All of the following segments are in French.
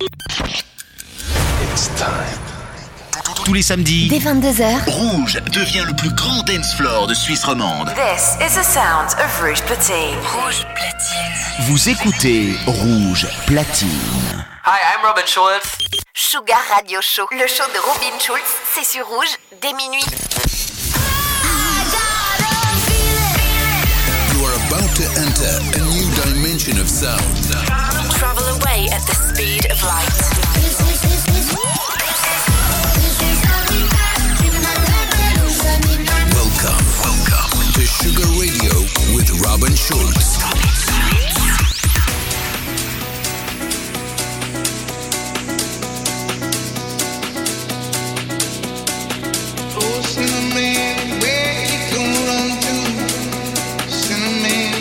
It's time. Tous les samedis, dès 22h, Rouge devient le plus grand dance floor de Suisse romande. This is the sound of Rouge Platine. Rouge Platine. Vous écoutez Rouge Platine. Hi, I'm Robin Schulz. Sugar Radio Show. Le show de Robin Schulz, c'est sur Rouge, dès minuit. About to enter a new dimension of sound. Travel away at the speed of light. Welcome to Sugar Radio with Robin Schulz. Oh, cinnamon, where you gonna run to? Cinnamon.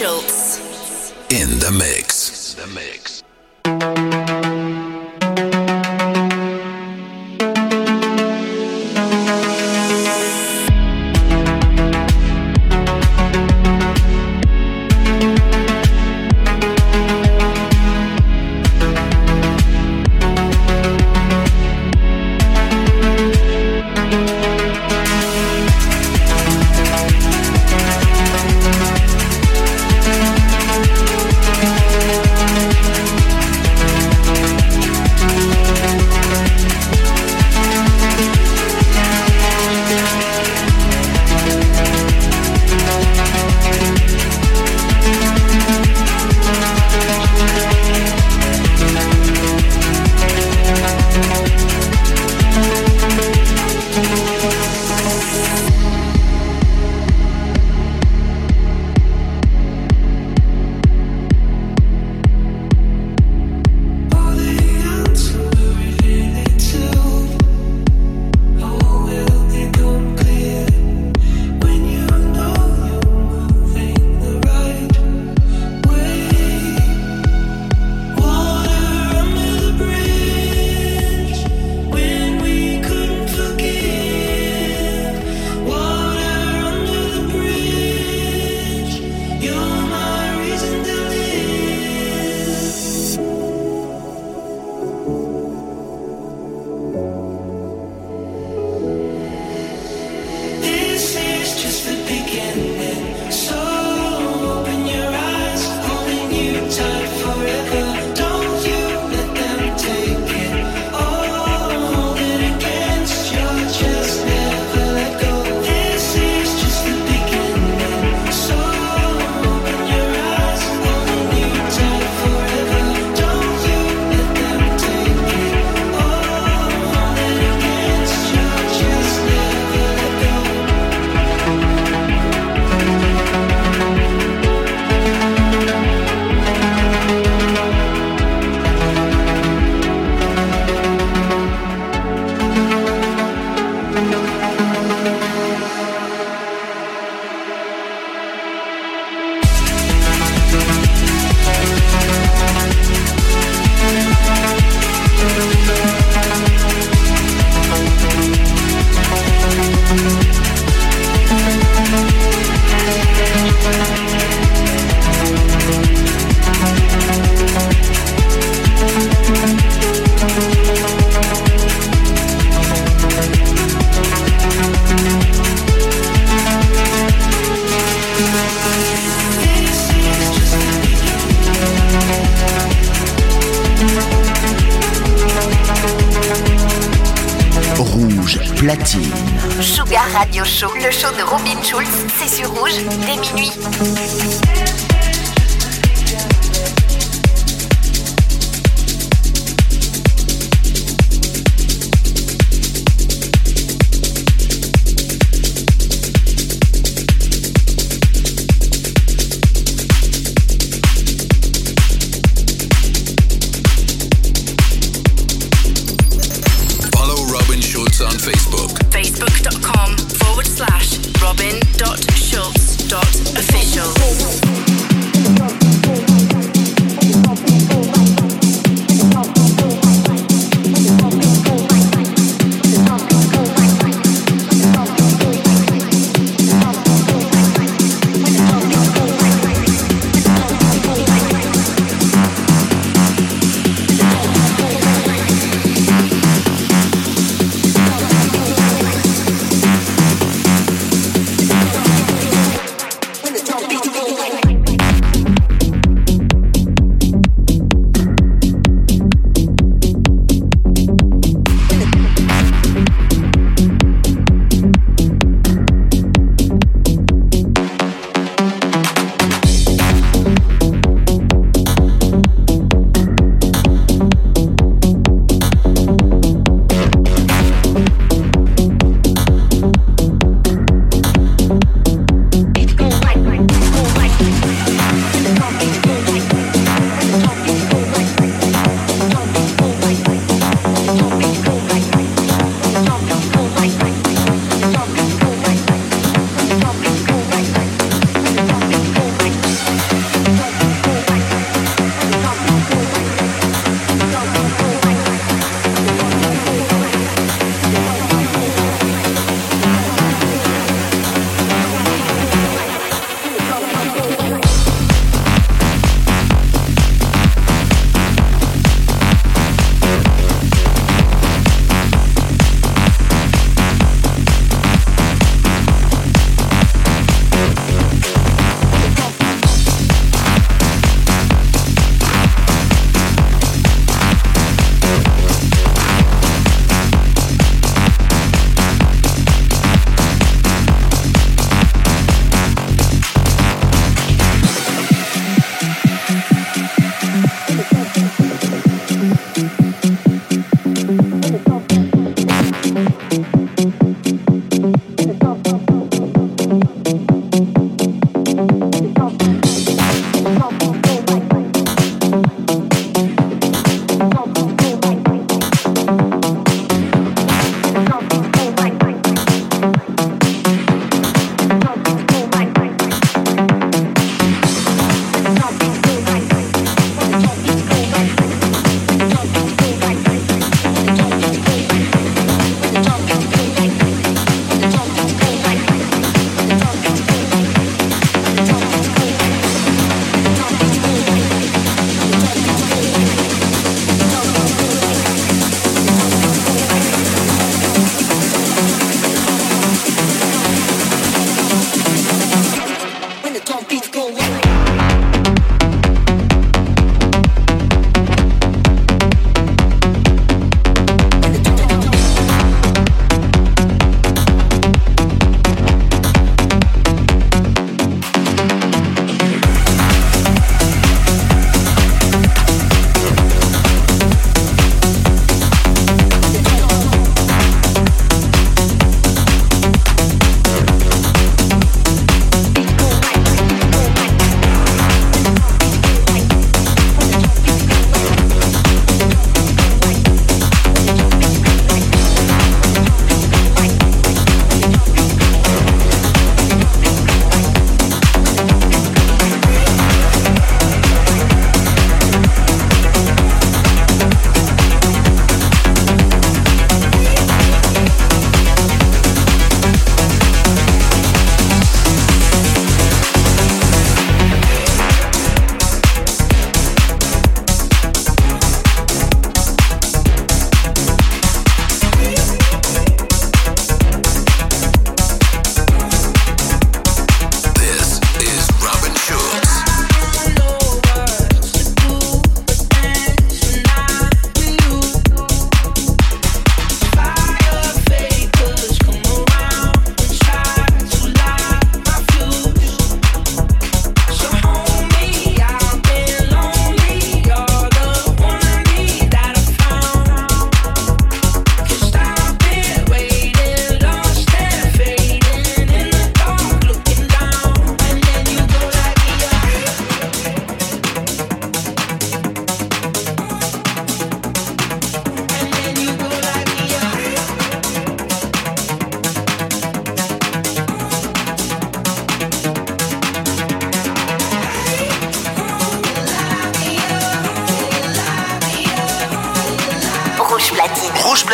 Schulz in the mix. In the mix. Le show de Robin Schulz, c'est sur Rouge, dès minuit.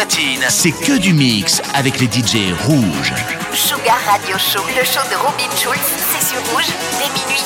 Platine. C'est que du mix avec les DJ Rouge. Sugar Radio Show, le show de Robin Schulz, c'est sur Rouge, dès minuit.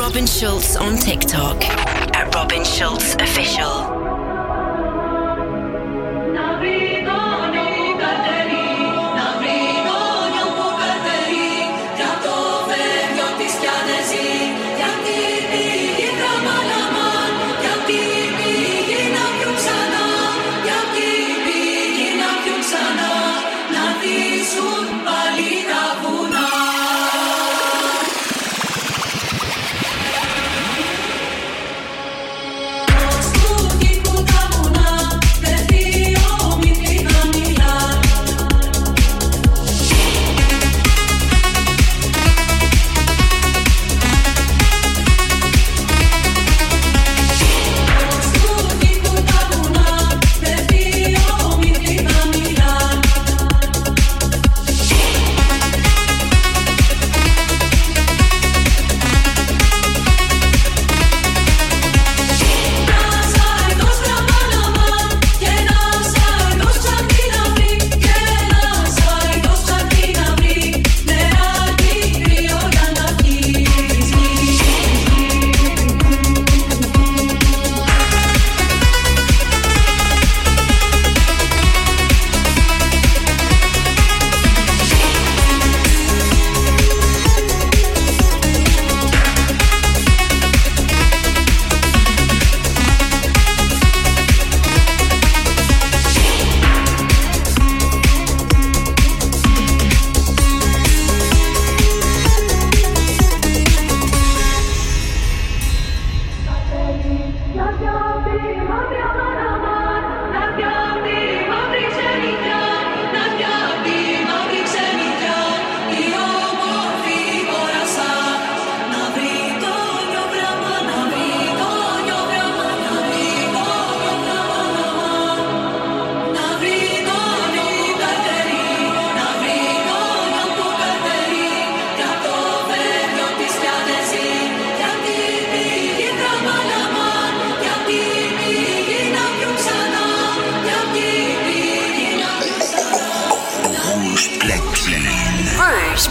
Robin Schulz on TikTok at Robin Schulz Official. Keep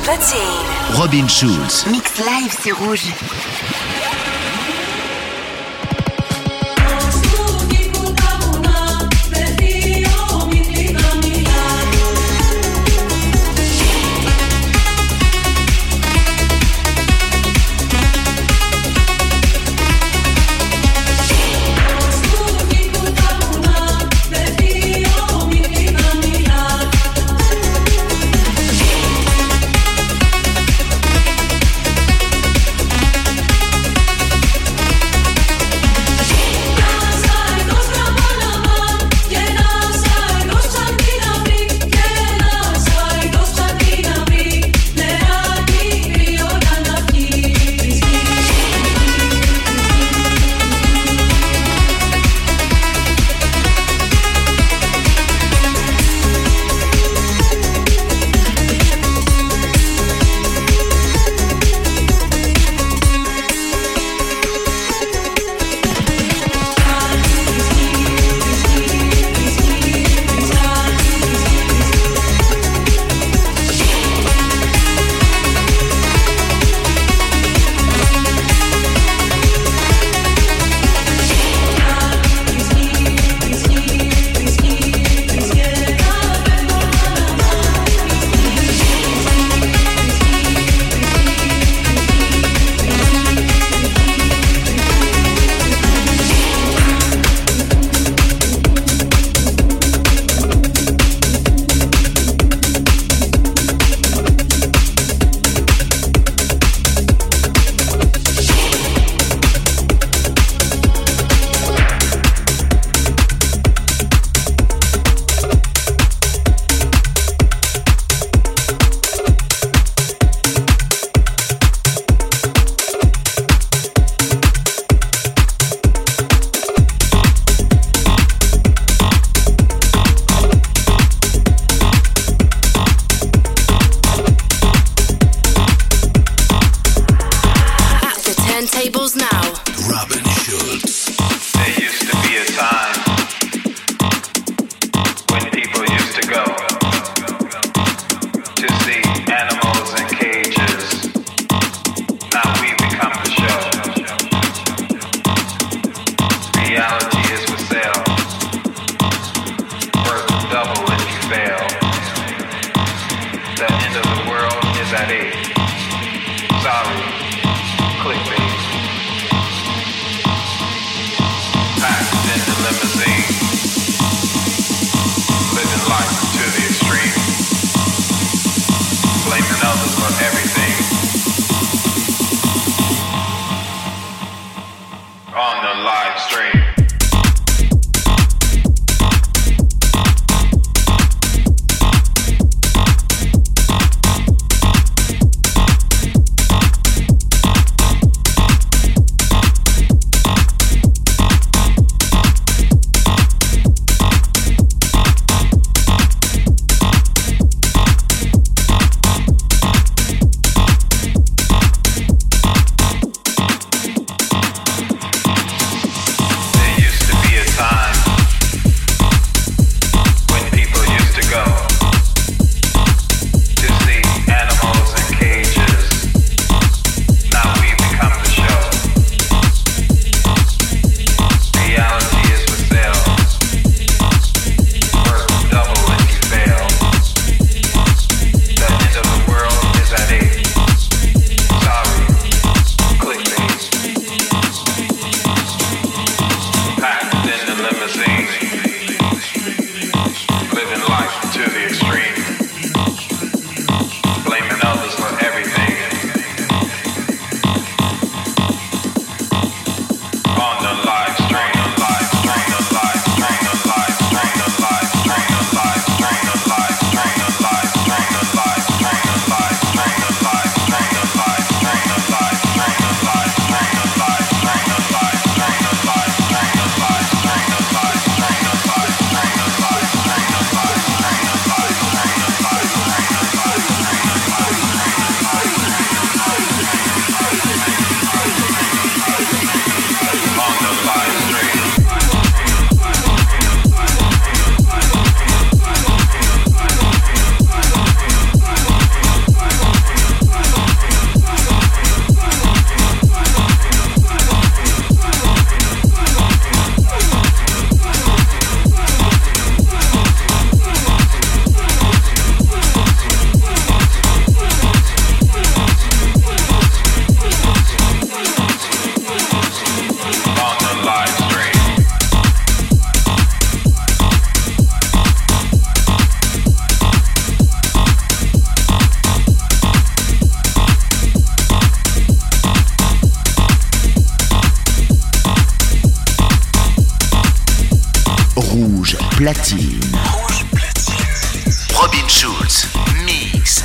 Platine. Robin Schulz. Mix live, c'est Rouge. Sorry, clickbait. Platine. Rouge Platine. Robin Schulz. Mix.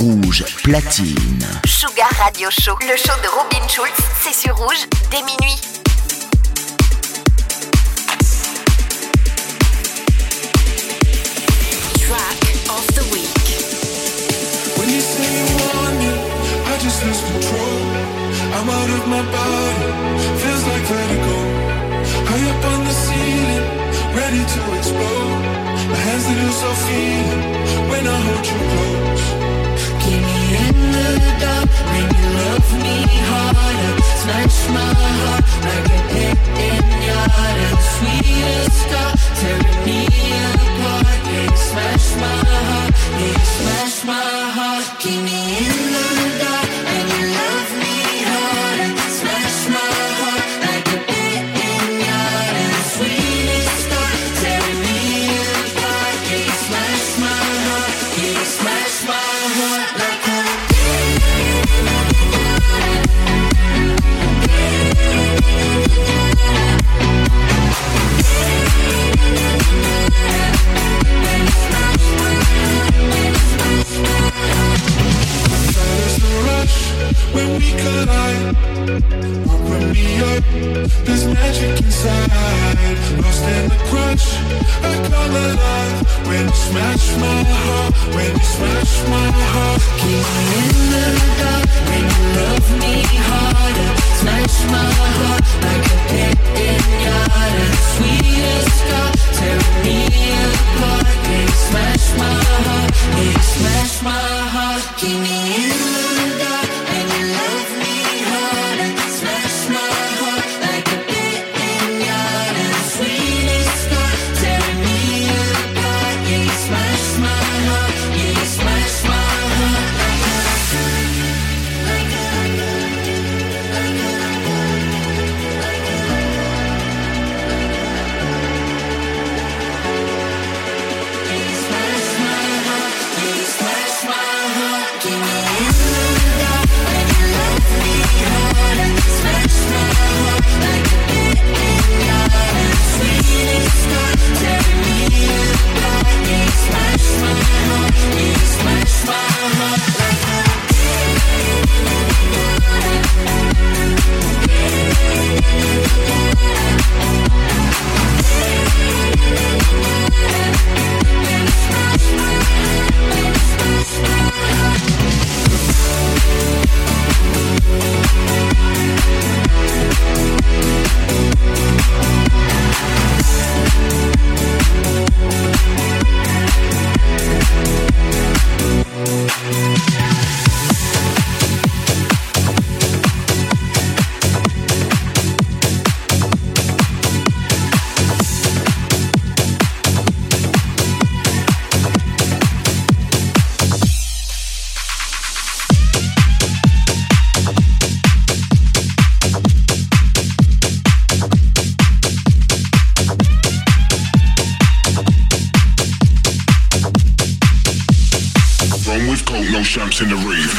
Rouge Platine. Sugar Radio Show. Le show de Robin Schulz, c'est sur Rouge, dès minuit. Track of the week. When you say you want me, I just lose control. I'm out of my body, feels like vertigo. High up on the ceiling, ready to explode. My hands that lose all feeling when I hold you close. Keep me in the dark, make you love me harder. Snatch my heart like a pit in yard. Sweetest star, tearing me apart. Yeah, you smash my heart, yeah, you smash my heart. Keep me in the dark, and you love me harder. Smash my heart like a pit in yard. Sweetest star, tearing me apart. Yeah, you smash my heart, yeah, you smash my heart. When we collide, open me up, there's magic inside. Lost in the crush, I come alive. When you smash my heart, when you smash my heart. Keep me in the dark, when you love me harder. Smash my heart like a pit in yard. Sweetest scar, tearing me apart. Can you smash my heart, can you smash my heart. Keep me in the dark. Champs in the rave.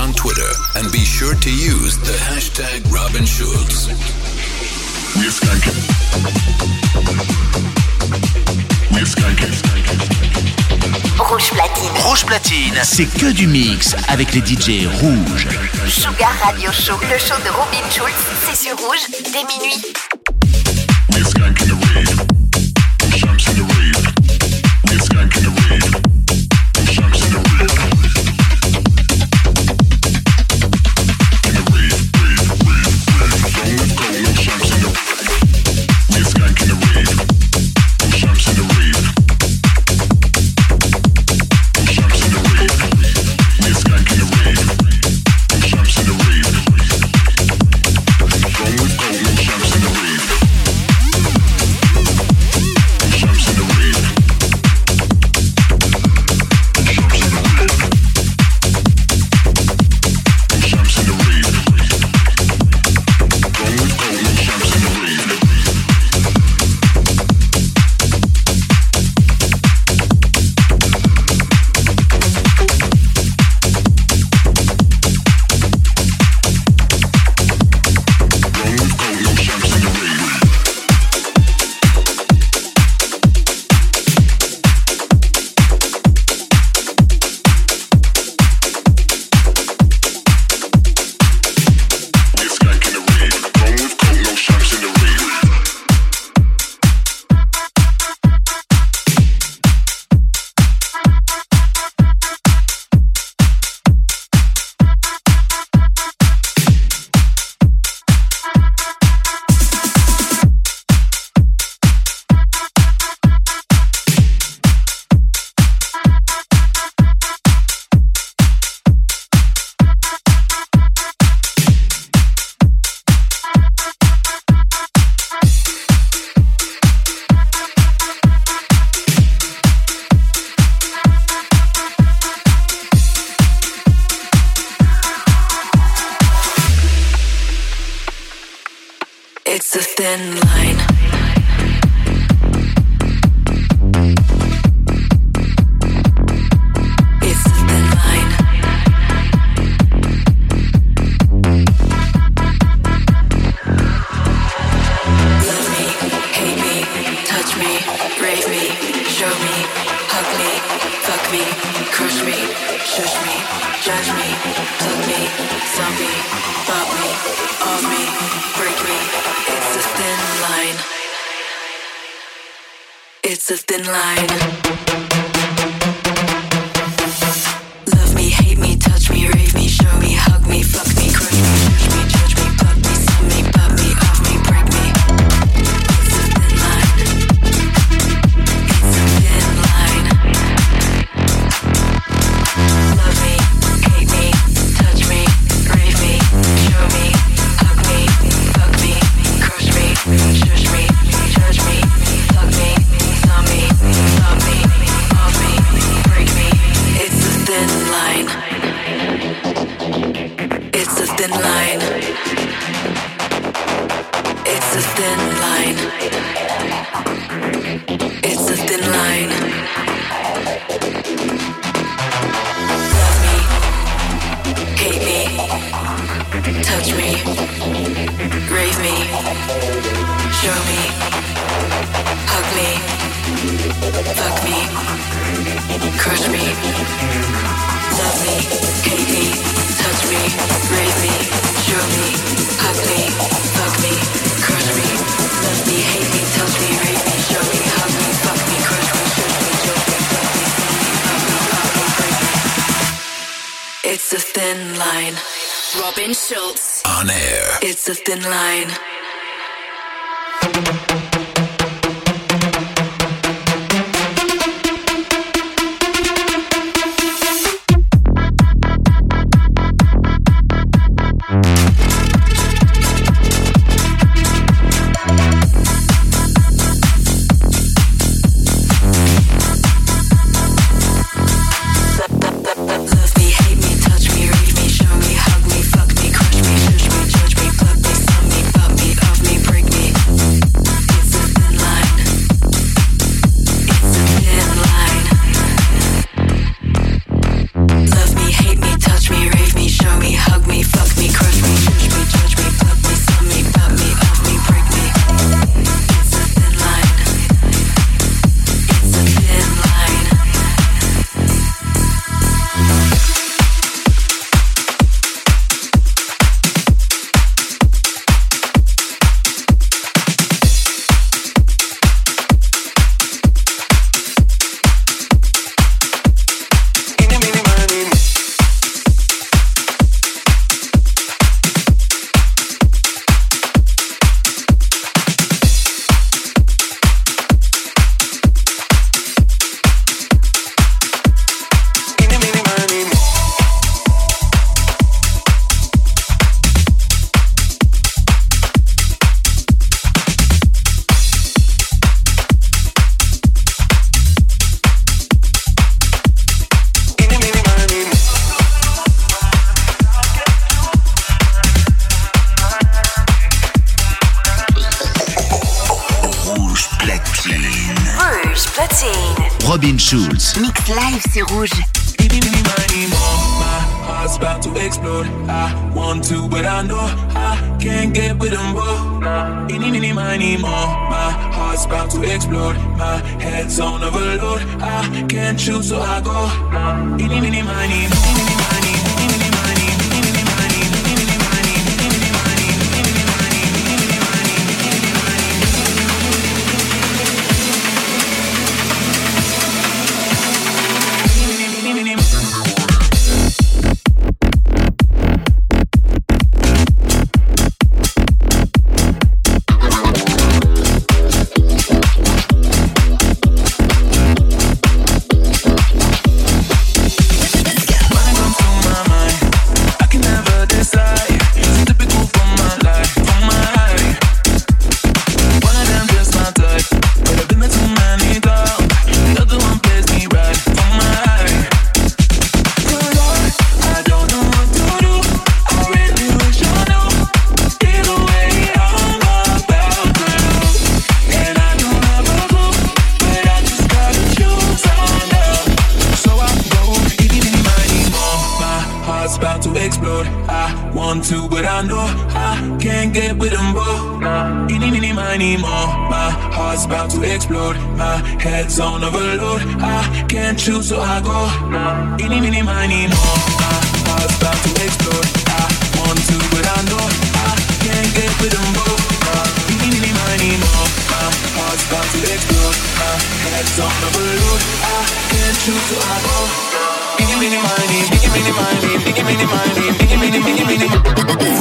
On Twitter and be sure to use the hashtag Robin Schulz. Rouge Platine, c'est que du mix avec les DJ rouges. Sugar Radio Show, le show de Robin Schulz, c'est sur Rouge dès minuit. It's a thin line. It's a thin line. Love me, hate me, touch me, rave me, show me, hug me, fuck me, crush me, shush me, judge me, plug me, sell me, pop me, off me, break me. It's a thin line. It's a thin line. Love me, hate me, touch me, rave me, show me, hug me, fuck me, crush me, shush me, judge me, plug me. It's a thin line. Robin Schulz. On air. It's a thin line. Platine. Robin Schulz. Mix live, c'est Rouge. My heart's about to explode. I want to, but I know I can't get with them both. My heart's about to explode. My head's on overload. I can't choose, so I go. Choose, so I go. Eeny, meeny, miny, moe. My heart's about to explode. I want to, but I know I can't get with them both. Eeny, meeny, miny, moe. My heart's about to explode. My head's on a balloon. I can't choose, so I go. Eeny, meeny, miny, eeny, meeny, miny, eeny, meeny, miny, eeny, meeny, miny, miny.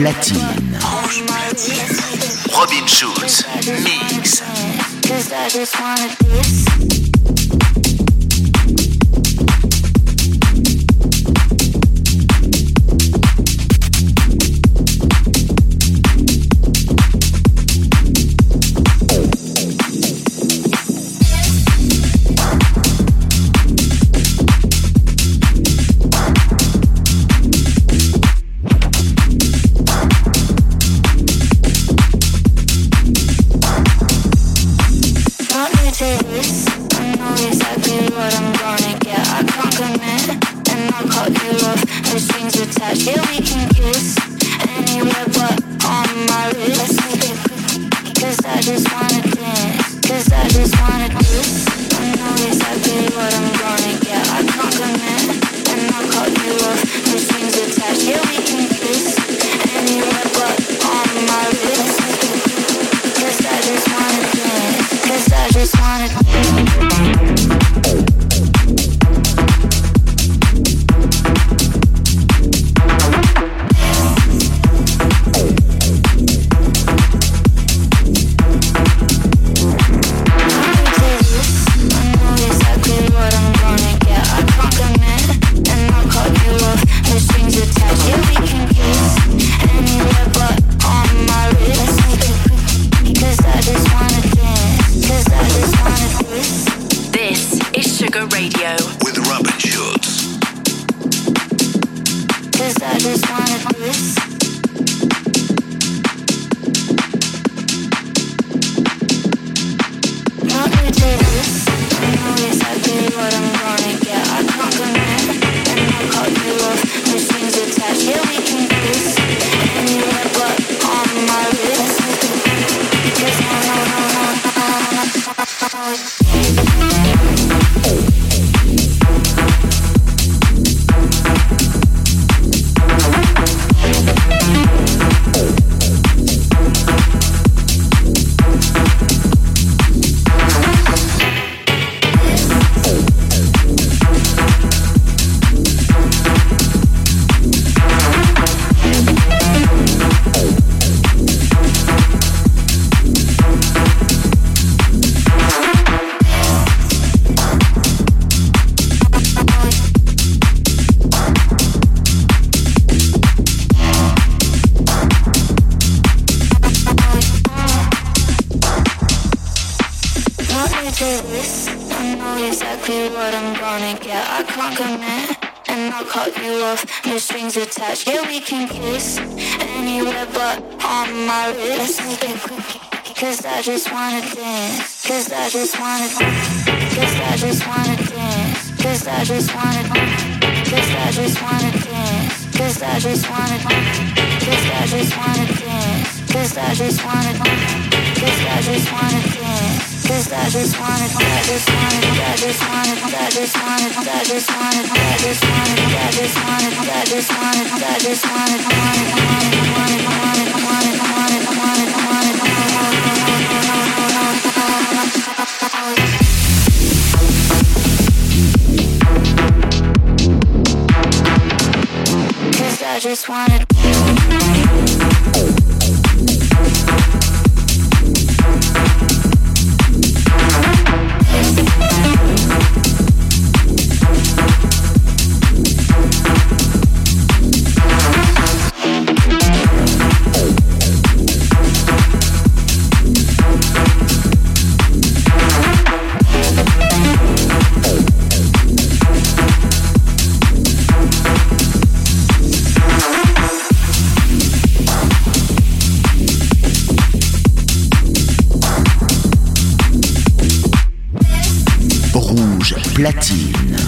Platine. Robin Schulz, mix. Platine.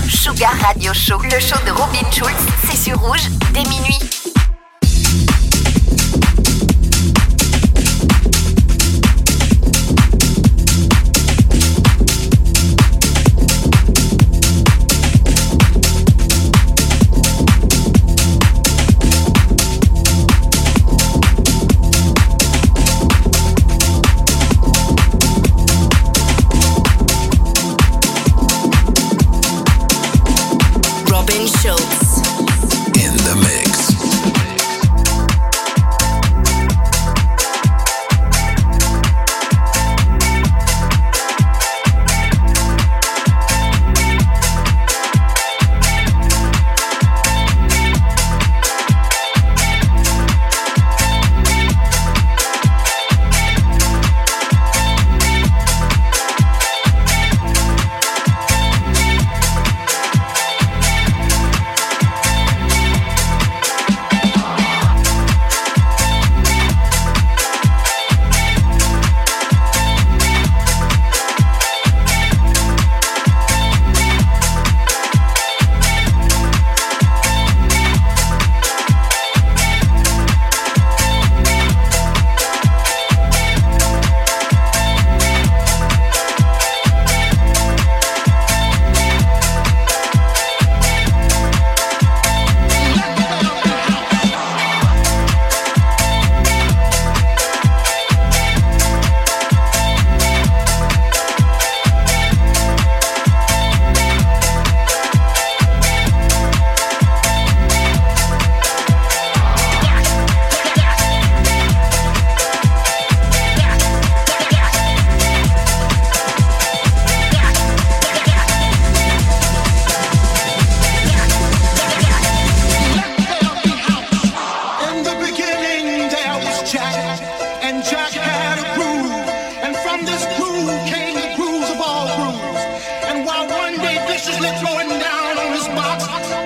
Sugar Radio Show, le show de Robin Schulz, c'est sur Rouge, dès minuit. Robin Schulz in the mix.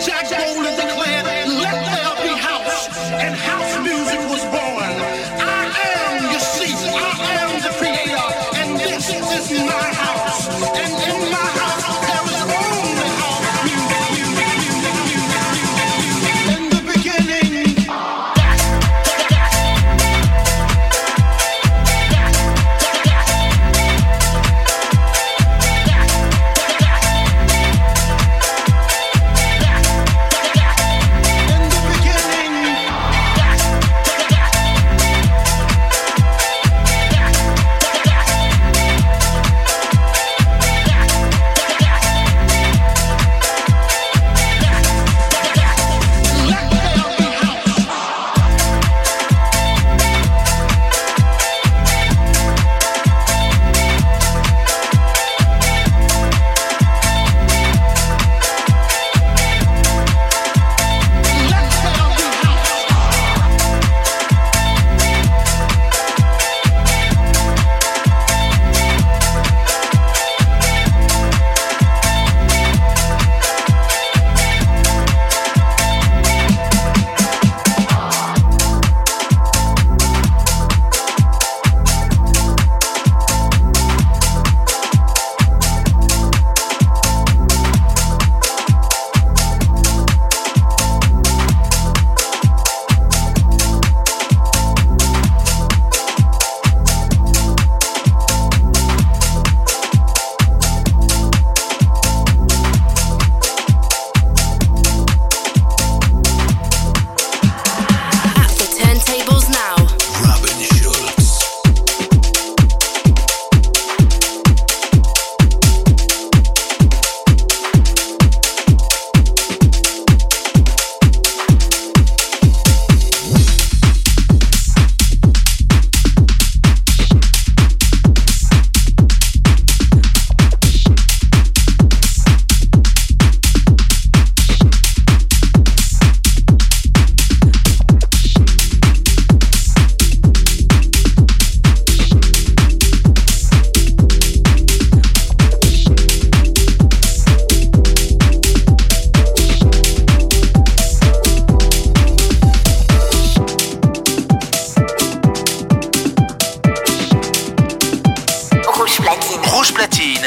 Jack Boland declared, let there be house, and house music was born. I am, you see, I am the creator, and this is my house, and in my house there is only house music. In the beginning,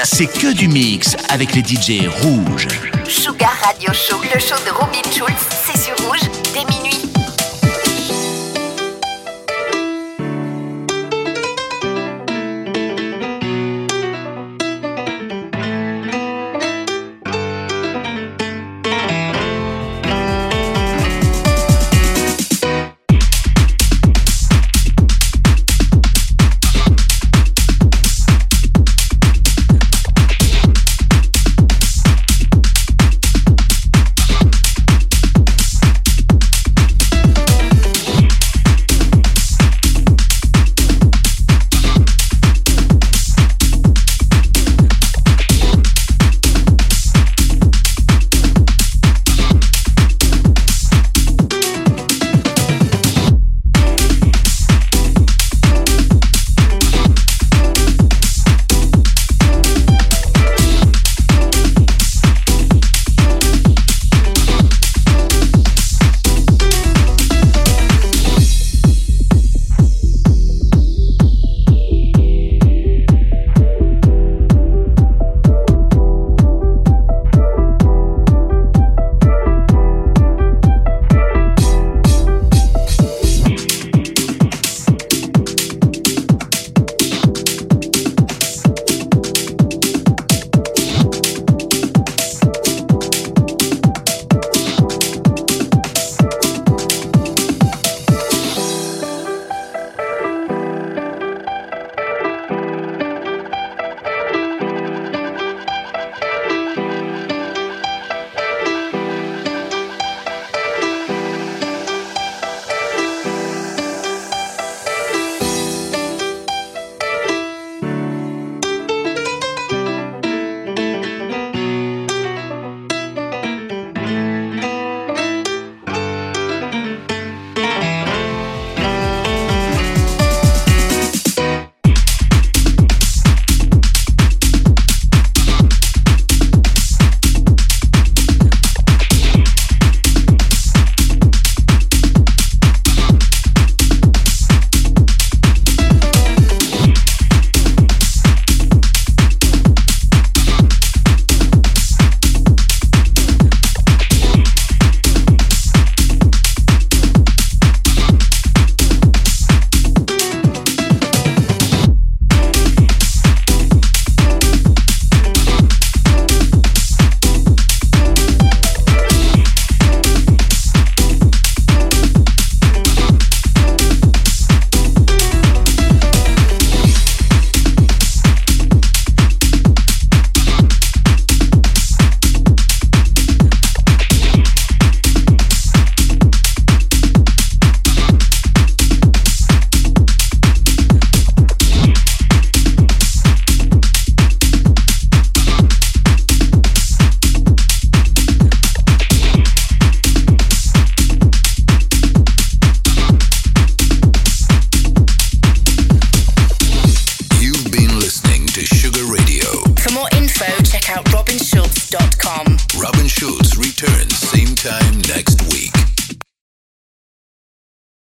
c'est que du mix avec les DJ Rouge. Sugar Radio Show, le show de Robin Schulz, c'est sur Rouge, dès minuit. Return same time next week.